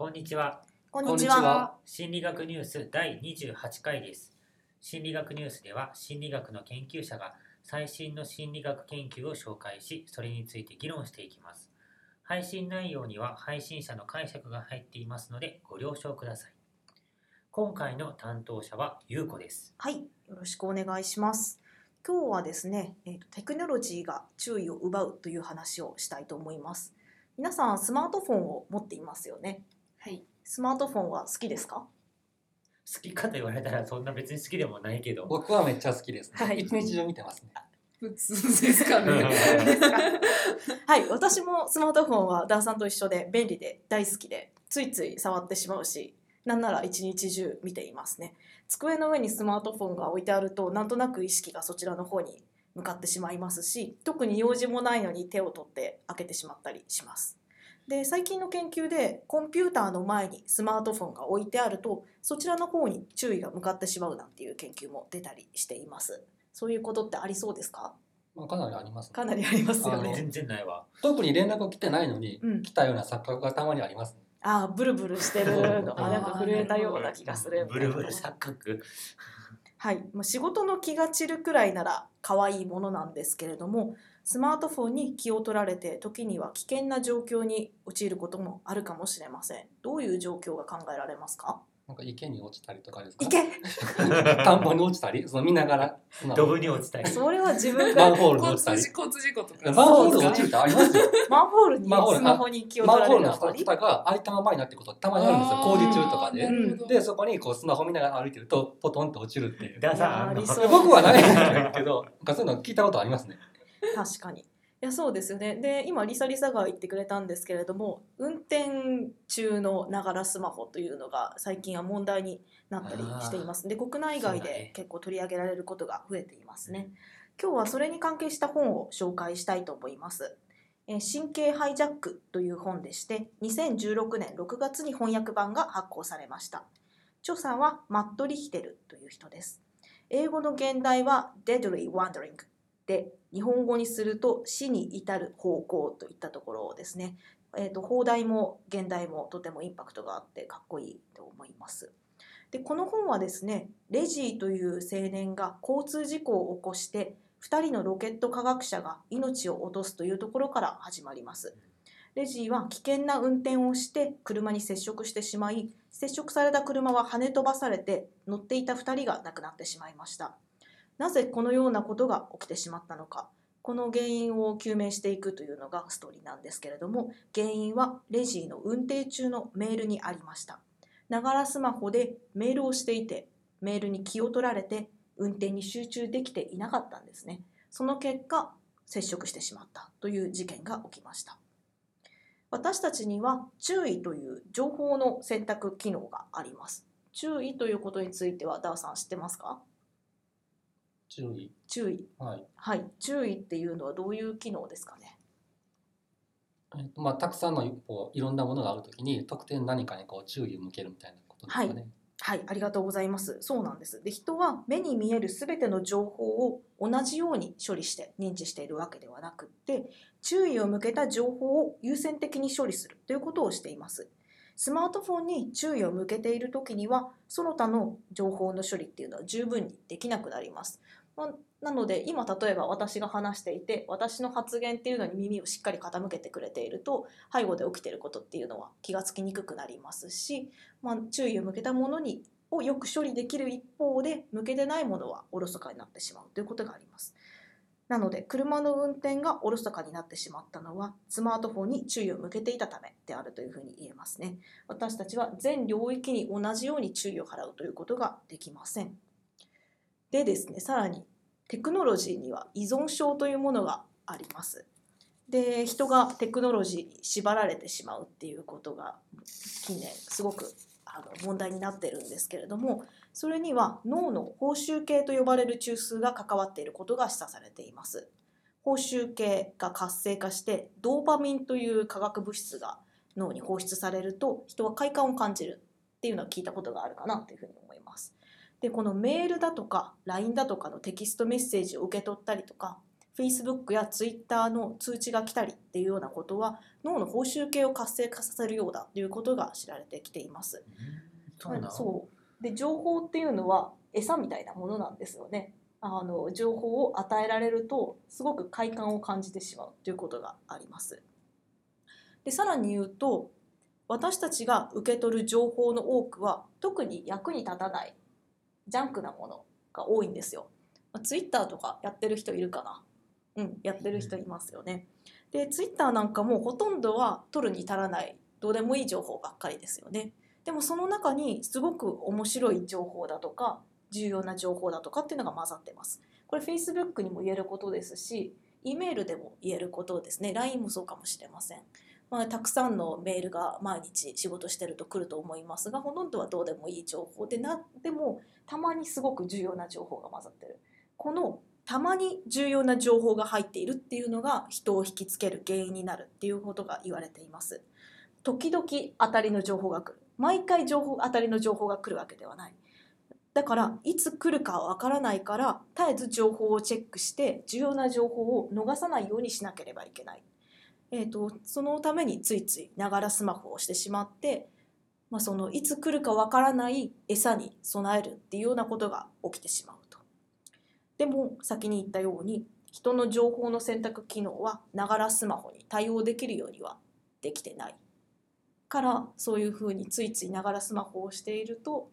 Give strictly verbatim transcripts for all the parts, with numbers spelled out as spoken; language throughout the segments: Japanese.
こんにちは。こんにちは。心理学ニュースだいにじゅうはちかいです。心理学ニュースでは心理学の研究者が最新の心理学研究を紹介し、それについて議論していきます。配信内容には配信者の解釈が入っていますのでご了承ください。今回の担当者はゆうこです。はい、よろしくお願いします。今日はですね、テクノロジーが注意を奪うという話をしたいと思います。皆さんスマートフォンを持っていますよね。はい、スマートフォンは好きですか？好きかと言われたらそんな別に好きでもないけど、僕はめっちゃ好きですね。はい、一日中見てますね。普通ですかね。はい、私もスマートフォンはダーさんと一緒で便利で大好きで、ついつい触ってしまうし、なんなら一日中見ていますね。机の上にスマートフォンが置いてあると、なんとなく意識がそちらの方に向かってしまいますし、特に用事もないのに手を取って開けてしまったりします。で、最近の研究でコンピューターの前にスマートフォンが置いてあると、そちらの方に注意が向かってしまうなんていう研究も出たりしています。そういうことってありそうですか？まあ、かなりあります、ね。かなりありますよね。全然ないわ。特に連絡来てないのに、うん、来たような錯覚がたまにあります、ね。ああ、ブルブルしてるのあ、なんか震えたような気がする。ブルブル錯覚。はい、仕事の気が散るくらいなら可愛いものなんですけれども、スマートフォンに気を取られて時には危険な状況に陥ることもあるかもしれません。どういう状況が考えられますか？なんか池に落ちたりとかですか？池田んぼに落ちたり、その見ながらドブに落ちたり、それは自分がマンホールに落ちたり、交通事故とか、マンホールに落ちるってありますよ。マンホールにスマホに気を取られる、マンホールの蓋が開いたままになってことたまにあるんですよ、工事中とかで、うん、でそこにこうスマホ見ながら歩いてるとポトンと落ちるっていう。だから僕はないんですけど、なんかそういうの聞いたことありますね。確かに。いや、そうですよね。で、今リサリサが言ってくれたんですけれども、運転中のながらスマホというのが最近は問題になったりしています。で、国内外で結構取り上げられることが増えていますね。今日はそれに関係した本を紹介したいと思います。え、神経ハイジャックという本でして、にせんじゅうろくねんろくがつに翻訳版が発行されました。著者はマット・リヒテルという人です。英語の現代は Deadly Wandering で、日本語にすると死に至る方向といったところですね。えーと、邦題も現代もとてもインパクトがあってかっこいいと思います。で、この本はですね、レジーという青年が交通事故を起こしてふたりのロケット科学者が命を落とすというところから始まります。レジーは危険な運転をして車に接触してしまい、接触された車は跳ね飛ばされて乗っていたふたりが亡くなってしまいました。なぜこのようなことが起きてしまったのか、この原因を究明していくというのがストーリーなんですけれども、原因はレジーの運転中のメールにありました。ながらスマホでメールをしていて、メールに気を取られて運転に集中できていなかったんですね。その結果、接触してしまったという事件が起きました。私たちには注意という情報の選択機能があります。注意ということについてはダーさん知ってますか？注意、注意、はい、はい、注意っていうのはどういう機能ですかね。えっと、まあ、たくさんのこういろんなものがあるときに特定何かにこう注意を向けるみたいなことですかね。はい、はい、ありがとうございます。そうなんです。で、人は目に見えるすべての情報を同じように処理して認知しているわけではなくって、注意を向けた情報を優先的に処理するということをしています。スマートフォンに注意を向けているときには、その他の情報の処理っていうのは十分にできなくなります。なので今例えば私が話していて、私の発言っていうのに耳をしっかり傾けてくれていると、背後で起きていることっていうのは気がつきにくくなりますし、まあ、注意を向けたものにをよく処理できる一方で、向けてないものはおろそかになってしまうということがあります。なので車の運転がおろそかになってしまったのはスマートフォンに注意を向けていたためであるというふうに言えますね。私たちは全領域に同じように注意を払うということができません。でですね、さらにテクノロジーには依存症というものがあります。で、人がテクノロジーに縛られてしまうっていうことが近年すごくあの問題になっているんですけれども、それには脳の報酬系と呼ばれる中枢が関わっていることが示唆されています。報酬系が活性化してドーパミンという化学物質が脳に放出されると、人は快感を感じるっていうのは聞いたことがあるかなというふうに思います。で、このメールだとか ライン だとかのテキストメッセージを受け取ったりとか、Facebook や Twitter の通知が来たりっていうようなことは脳の報酬系を活性化させるようだということが知られてきています。うん、そうで情報っていうのは餌みたいなものなんですよね。あの情報を与えられるとすごく快感を感じてしまうということがあります。でさらに言うと私たちが受け取る情報の多くは特に役に立たないジャンクなものが多いんですよ。ツイッターとかやってる人いるかな。うん、やってる人いますよね。でツイッターなんかもほとんどは取るに足らないどうでもいい情報ばっかりですよね。でもその中にすごく面白い情報だとか重要な情報だとかっていうのが混ざってます。これ Facebook にも言えることですし、E メールでも言えることですね。ライン もそうかもしれません。まあ、たくさんのメールが毎日仕事してると来ると思いますが、ほとんどはどうでもいい情報で、なでもたまにすごく重要な情報が混ざってる。このたまに重要な情報が入っているっていうのが人を引きつける原因になるっていうことが言われています。時々当たりの情報が来る。毎回情報当たりの情報が来るわけではない。だからいつ来るかわからないから絶えず情報をチェックして重要な情報を逃さないようにしなければいけない。えーと、そのためについついながらスマホをしてしまって、まあ、そのいつ来るかわからない餌に備えるっていうようなことが起きてしまうと。でも先に言ったように人の情報の選択機能はながらスマホに対応できるようにはできてないからそういうふうについついながらスマホをしていると、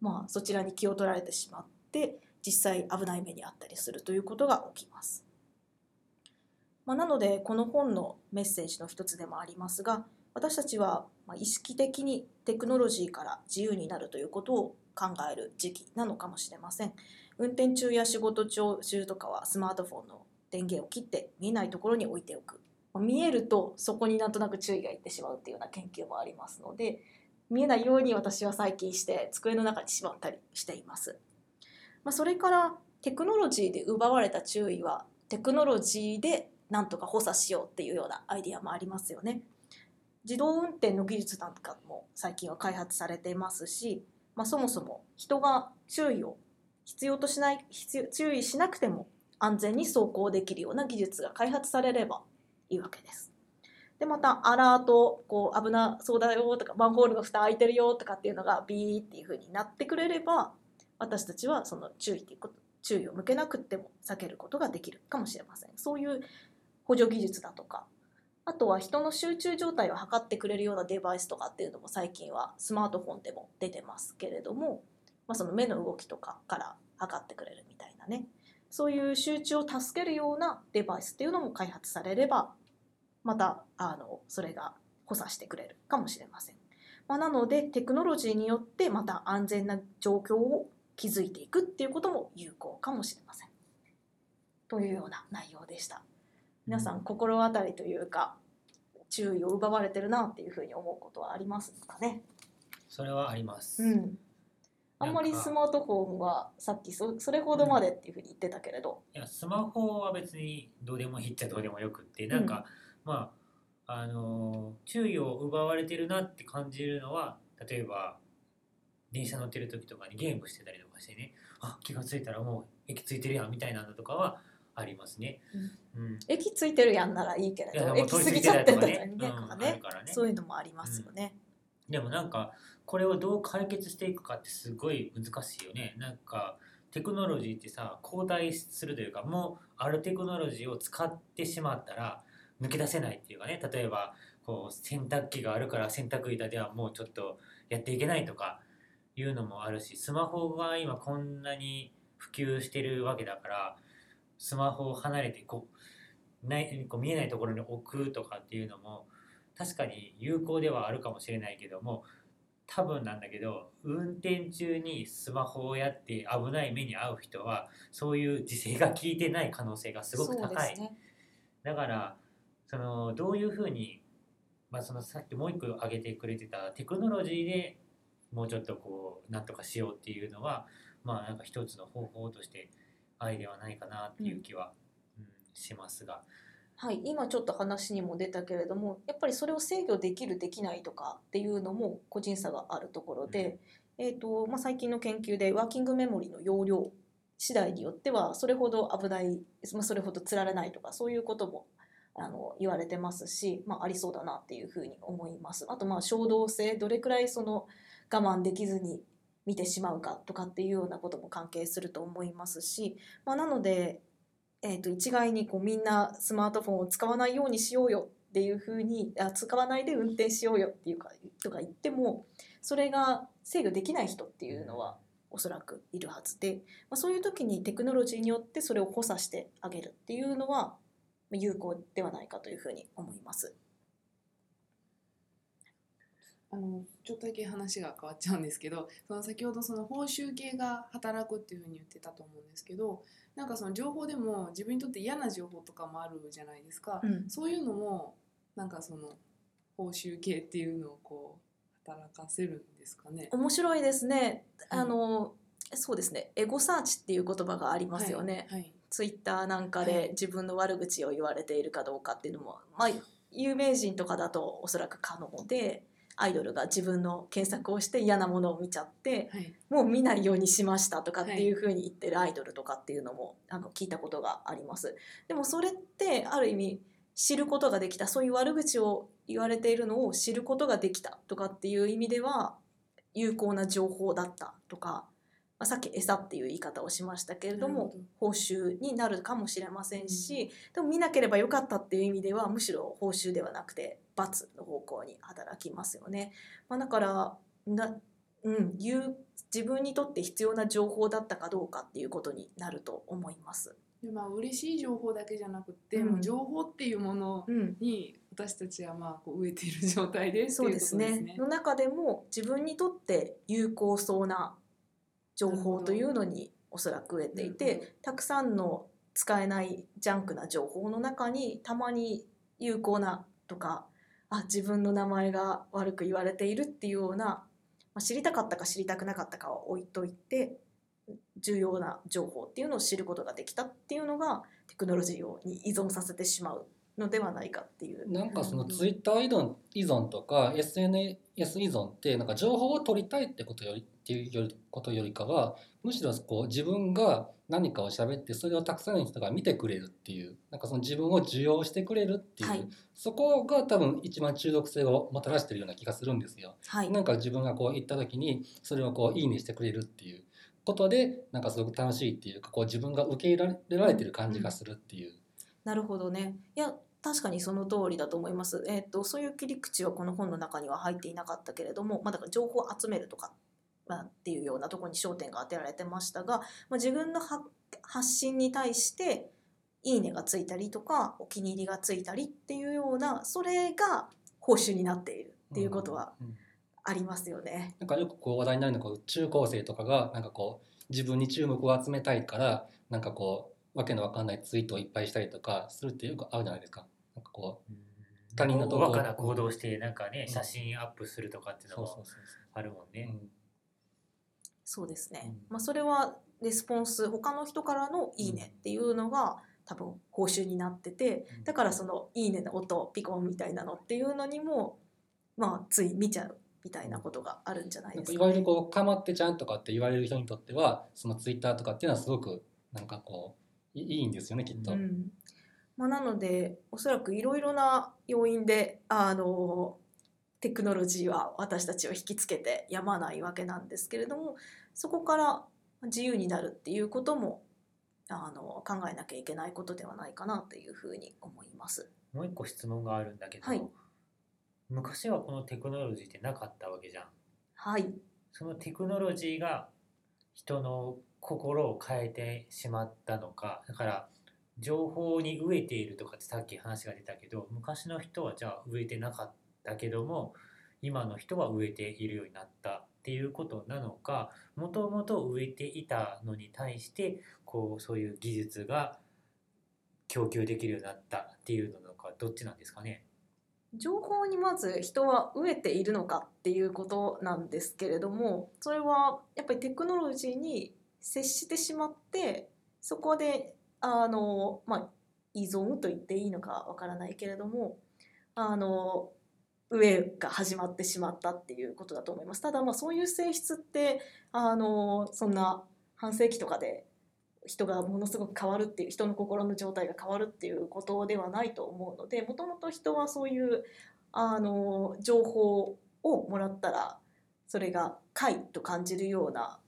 まあ、そちらに気を取られてしまって実際危ない目にあったりするということが起きます。まあ、なのでこの本のメッセージの一つでもありますが私たちは意識的にテクノロジーから自由になるということを考える時期なのかもしれません。運転中や仕事中とかはスマートフォンの電源を切って見えないところに置いておく。見えるとそこになんとなく注意がいってしまうというような研究もありますので見えないように私は最近して机の中にしまったりしています。まあ、それからテクノロジーで奪われた注意はテクノロジーでなんとか補佐しようっていうようなアイデアもありますよね。自動運転の技術なんかも最近は開発されていますし、まあ、そもそも人が注意を必要としない必要注意しなくても安全に走行できるような技術が開発されればいいわけです。でまたアラートこう危なそうだよとかマンホールの蓋開いてるよとかっていうのがビーっていう風になってくれれば私たちはその注意っていうこと注意を向けなくても避けることができるかもしれません。そういう補助技術だとかあとは人の集中状態を測ってくれるようなデバイスとかっていうのも最近はスマートフォンでも出てますけれども、まあ、その目の動きとかから測ってくれるみたいなねそういう集中を助けるようなデバイスっていうのも開発されればまたあのそれが補佐してくれるかもしれません、まあ、なのでテクノロジーによってまた安全な状況を築いていくっていうことも有効かもしれませんというような内容でした。皆さん心当たりというか注意を奪われてるなっていうふうに思うことはありますかね。それはあります、うん、あんまりスマートフォンはさっき そ, それほどまでっていうふうに言ってたけれど、うん、いやスマホは別にどうでもいいっちゃどうでもよくってなんか、うん、まああの注意を奪われてるなって感じるのは例えば電車乗ってる時とかにゲームしてたりとかしてねあ気がついたらもう駅ついてるやんみたいなのとかはありますね、うんうん、駅ついてるやんならいいけれど駅過ぎちゃってるとかね、そういうのもありますよね、うん、でもなんかこれをどう解決していくかってすごい難しいよね。なんかテクノロジーってさ後退するというかもうあるテクノロジーを使ってしまったら抜け出せないっていうかね例えばこう洗濯機があるから洗濯板ではもうちょっとやっていけないとかいうのもあるしスマホが今こんなに普及してるわけだからスマホを離れてこうないこう見えないところに置くとかっていうのも確かに有効ではあるかもしれないけども多分なんだけど運転中にスマホをやって危ない目に遭う人はそういう自制が効いてない可能性がすごく高い、ね、だからそのどういうふうに、まあ、そのさっきもう一個挙げてくれてたテクノロジーでもうちょっとこうなんとかしようっていうのはまあなんか一つの方法としてアイデアはないかなっていう気は、うんうん、しますが、はい、今ちょっと話にも出たけれどもやっぱりそれを制御できるできないとかっていうのも個人差があるところで、うんえーとまあ、最近の研究でワーキングメモリの容量次第によってはそれほど危ない、まあ、それほどつられないとかそういうこともあの言われてますし、まあ、ありそうだなっていうふうに思います。あとまあ衝動性、どれくらいその我慢できずに見てしまうかとかっていうようなことも関係すると思いますし、まあ、なので、えーと、一概にこうみんなスマートフォンを使わないようにしようよっていうふうにあ使わないで運転しようよっていうかとか言ってもそれが制御できない人っていうのはおそらくいるはずで、まあ、そういう時にテクノロジーによってそれを補佐してあげるっていうのは有効ではないかというふうに思います。あのちょっとだけ話が変わっちゃうんですけど、その先ほどその報酬系が働くっていうふうに言ってたと思うんですけど、なんかその情報でも自分にとって嫌な情報とかもあるじゃないですか、うん、そういうのもなんかその報酬系っていうのをこう働かせるんですかね。面白いですね。あの、うん、そうですね、エゴサーチっていう言葉がありますよね、はいはい、ツイッターなんかで自分の悪口を言われているかどうかっていうのも、まあ、有名人とかだとおそらく可能で、アイドルが自分の検索をして嫌なものを見ちゃって、はい、もう見ないようにしましたとかっていう風に言ってるアイドルとかっていうのも、はい、あの聞いたことがあります。でもそれってある意味知ることができた、そういう悪口を言われているのを知ることができたとかっていう意味では有効な情報だったとか、まあ、さっき餌っていう言い方をしましたけれども、報酬になるかもしれませんし、でも見なければよかったっていう意味ではむしろ報酬ではなくて罰の方向に働きますよね。まあ、だからな、うん、自分にとって必要な情報だったかどうかっていうことになると思います。で、まあ、嬉しい情報だけじゃなくて、うん、もう情報っていうものに私たちはまあこう飢えている状態で、そうですね。の中でも自分にとって有効そうな情報というのにおそらく植えていて、たくさんの使えないジャンクな情報の中にたまに有効なとか、あ、自分の名前が悪く言われているっていうような、まあ、知りたかったか知りたくなかったかを置いといて重要な情報っていうのを知ることができたっていうのがテクノロジーに依存させてしまうのではないかっていう。なんかそのツイッター依存、依存とか エスエヌエス 依存ってなんか情報を取りたいってことよりっていうことよりかは、むしろこう自分が何かを喋ってそれをたくさんの人が見てくれるっていう、なんかその自分を受容してくれるっていう、はい、そこが多分一番中毒性をもたらしてるような気がするんですよ、はい、なんか自分がこう言った時にそれをこういいねしてくれるっていうことで、なんかすごく楽しいっていうか、こう自分が受け入れられてる感じがするっていう、うん、なるほどね。いや確かにその通りだと思います、えーと、そういう切り口はこの本の中には入っていなかったけれども、まあ、だから情報を集めるとかっていうようなところに焦点が当てられてましたが、まあ、自分の発信に対していいねがついたりとかお気に入りがついたりっていうような、それが報酬になっているっていうことはありますよね、うんうん、なんかよくこう話題になるのが、中高生とかがなんかこう自分に注目を集めたいからなんかこうわけのわかんないツイートをいっぱいしたりとかするってよくあるじゃないですか。なんかこう他人のところから行動してなんか、ね、うん、写真アップするとかっていうのもあるもんね。そうですね、うん、まあ、それはレスポンス、他の人からのいいねっていうのが多分報酬になってて、だからそのいいねの音ピコンみたいなのっていうのにも、まあ、つい見ちゃうみたいなことがあるんじゃないですかね。なんかいわゆるこうかまってちゃんとかって言われる人にとってはそのツイッターとかっていうのはすごくなんかこういいんですよね、きっと、うん、まあ、なのでおそらくいろいろな要因であのテクノロジーは私たちを引きつけてやまないわけなんですけれども、そこから自由になるっていうこともあの考えなきゃいけないことではないかなというふうに思います。もう一個質問があるんだけど、はい、昔はこのテクノロジーってなかったわけじゃん。はい。そのテクノロジーが人の心を変えてしまったのか、だから情報に飢えているとかってさっき話が出たけど、昔の人はじゃあ飢えてなかっただけども今の人は飢えているようになったっていうことなのか、もともと飢えていたのに対してこうそういう技術が供給できるようになったっていうのか、どっちなんですかね。情報にまず人は飢えているのかっていうことなんですけれども、それはやっぱりテクノロジーに接してしまって、そこであの、まあ、依存と言っていいのかわからないけれども、あの上が始まってしまったっていうことだと思います。ただまあそういう性質ってあのそんな半世紀とかで人がものすごく変わるっていう、人の心の状態が変わるっていうことではないと思うので、もともと人はそういうあの情報をもらったらそれが快と感じるような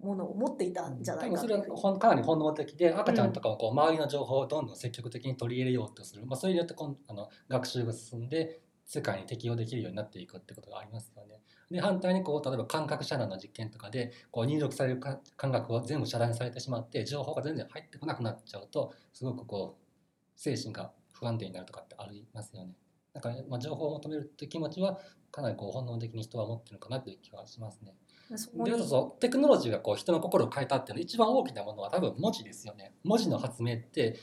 ものを持っていたんじゃないかという。多分それはかなり本能的で、赤ちゃんとかはこう周りの情報をどんどん積極的に取り入れようとする、まあ、それによってこんあの学習が進んで世界に適応できるようになっていくってことがありますよね。で反対にこう例えば感覚遮断の実験とかでこう入力される感覚を全部遮断されてしまって情報が全然入ってこなくなっちゃうとすごくこう精神が不安定になるとかってありますよね。だからまあ情報を求めるっていう気持ちはかなりこう本能的に人は持ってるのかなという気はしますね。そこでそうテクノロジーがこう人の心を変えたっていうの一番大きなものは多分文字ですよね。文字の発明って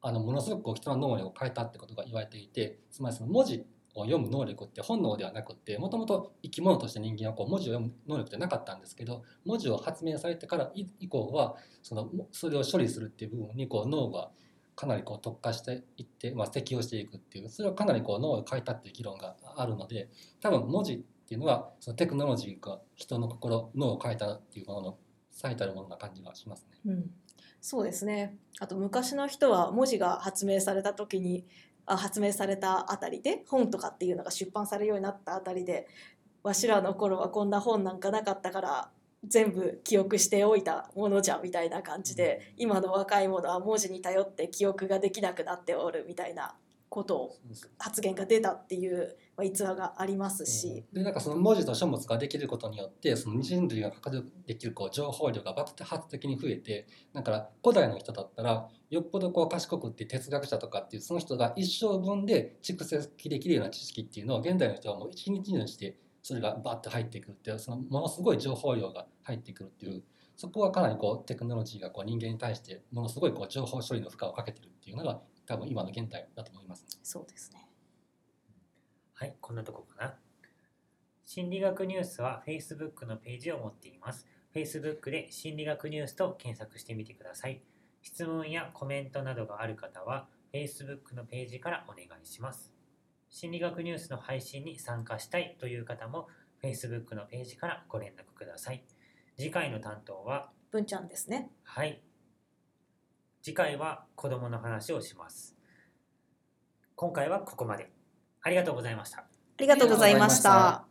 あのものすごくこう人の能力を変えたってことが言われていて、つまりその文字を読む能力って本能ではなくて、もともと生き物として人間はこう文字を読む能力ってなかったんですけど、文字を発明されてから以降は そのそれを処理するっていう部分にこう脳がかなりこう特化していって、まあ、適応していくっていう、それはかなりこう脳を変えたっていう議論があるので、多分文字っていうのはそのテクノロジーが人の心脳を変えたっていうものの最たるものな感じがしますね、うん、そうですね。あと昔の人は文字が発明された時に発明されたあたりで本とかっていうのが出版されるようになったあたりで、わしらの頃はこんな本なんかなかったから全部記憶しておいたものじゃみたいな感じで、今の若い者は文字に頼って記憶ができなくなっておるみたいなことを発言が出たっていう逸話がありますし、うん、でなんかその文字と書物ができることによってその人類が獲得できるこう情報量が爆発的に増えて、だから古代の人だったらよっぽどこう賢くって哲学者とかっていうその人が一生分で蓄積できるような知識っていうのを現代の人はもう一日にしてそれがバッと入ってくるっていう、そのものすごい情報量が入ってくるっていう、そこはかなりこうテクノロジーがこう人間に対してものすごいこう情報処理の負荷をかけてるっていうのが多分今の現代だと思います、ね、そうですね。はい、こんなとこかな。心理学ニュースは Facebook のページを持っています。 Facebook で心理学ニュースと検索してみてください。質問やコメントなどがある方は Facebook のページからお願いします。心理学ニュースの配信に参加したいという方も Facebook のページからご連絡ください。次回の担当は文ちゃんですね。はい、次回は子どもの話をします。今回はここまで。ありがとうございました。ありがとうございました。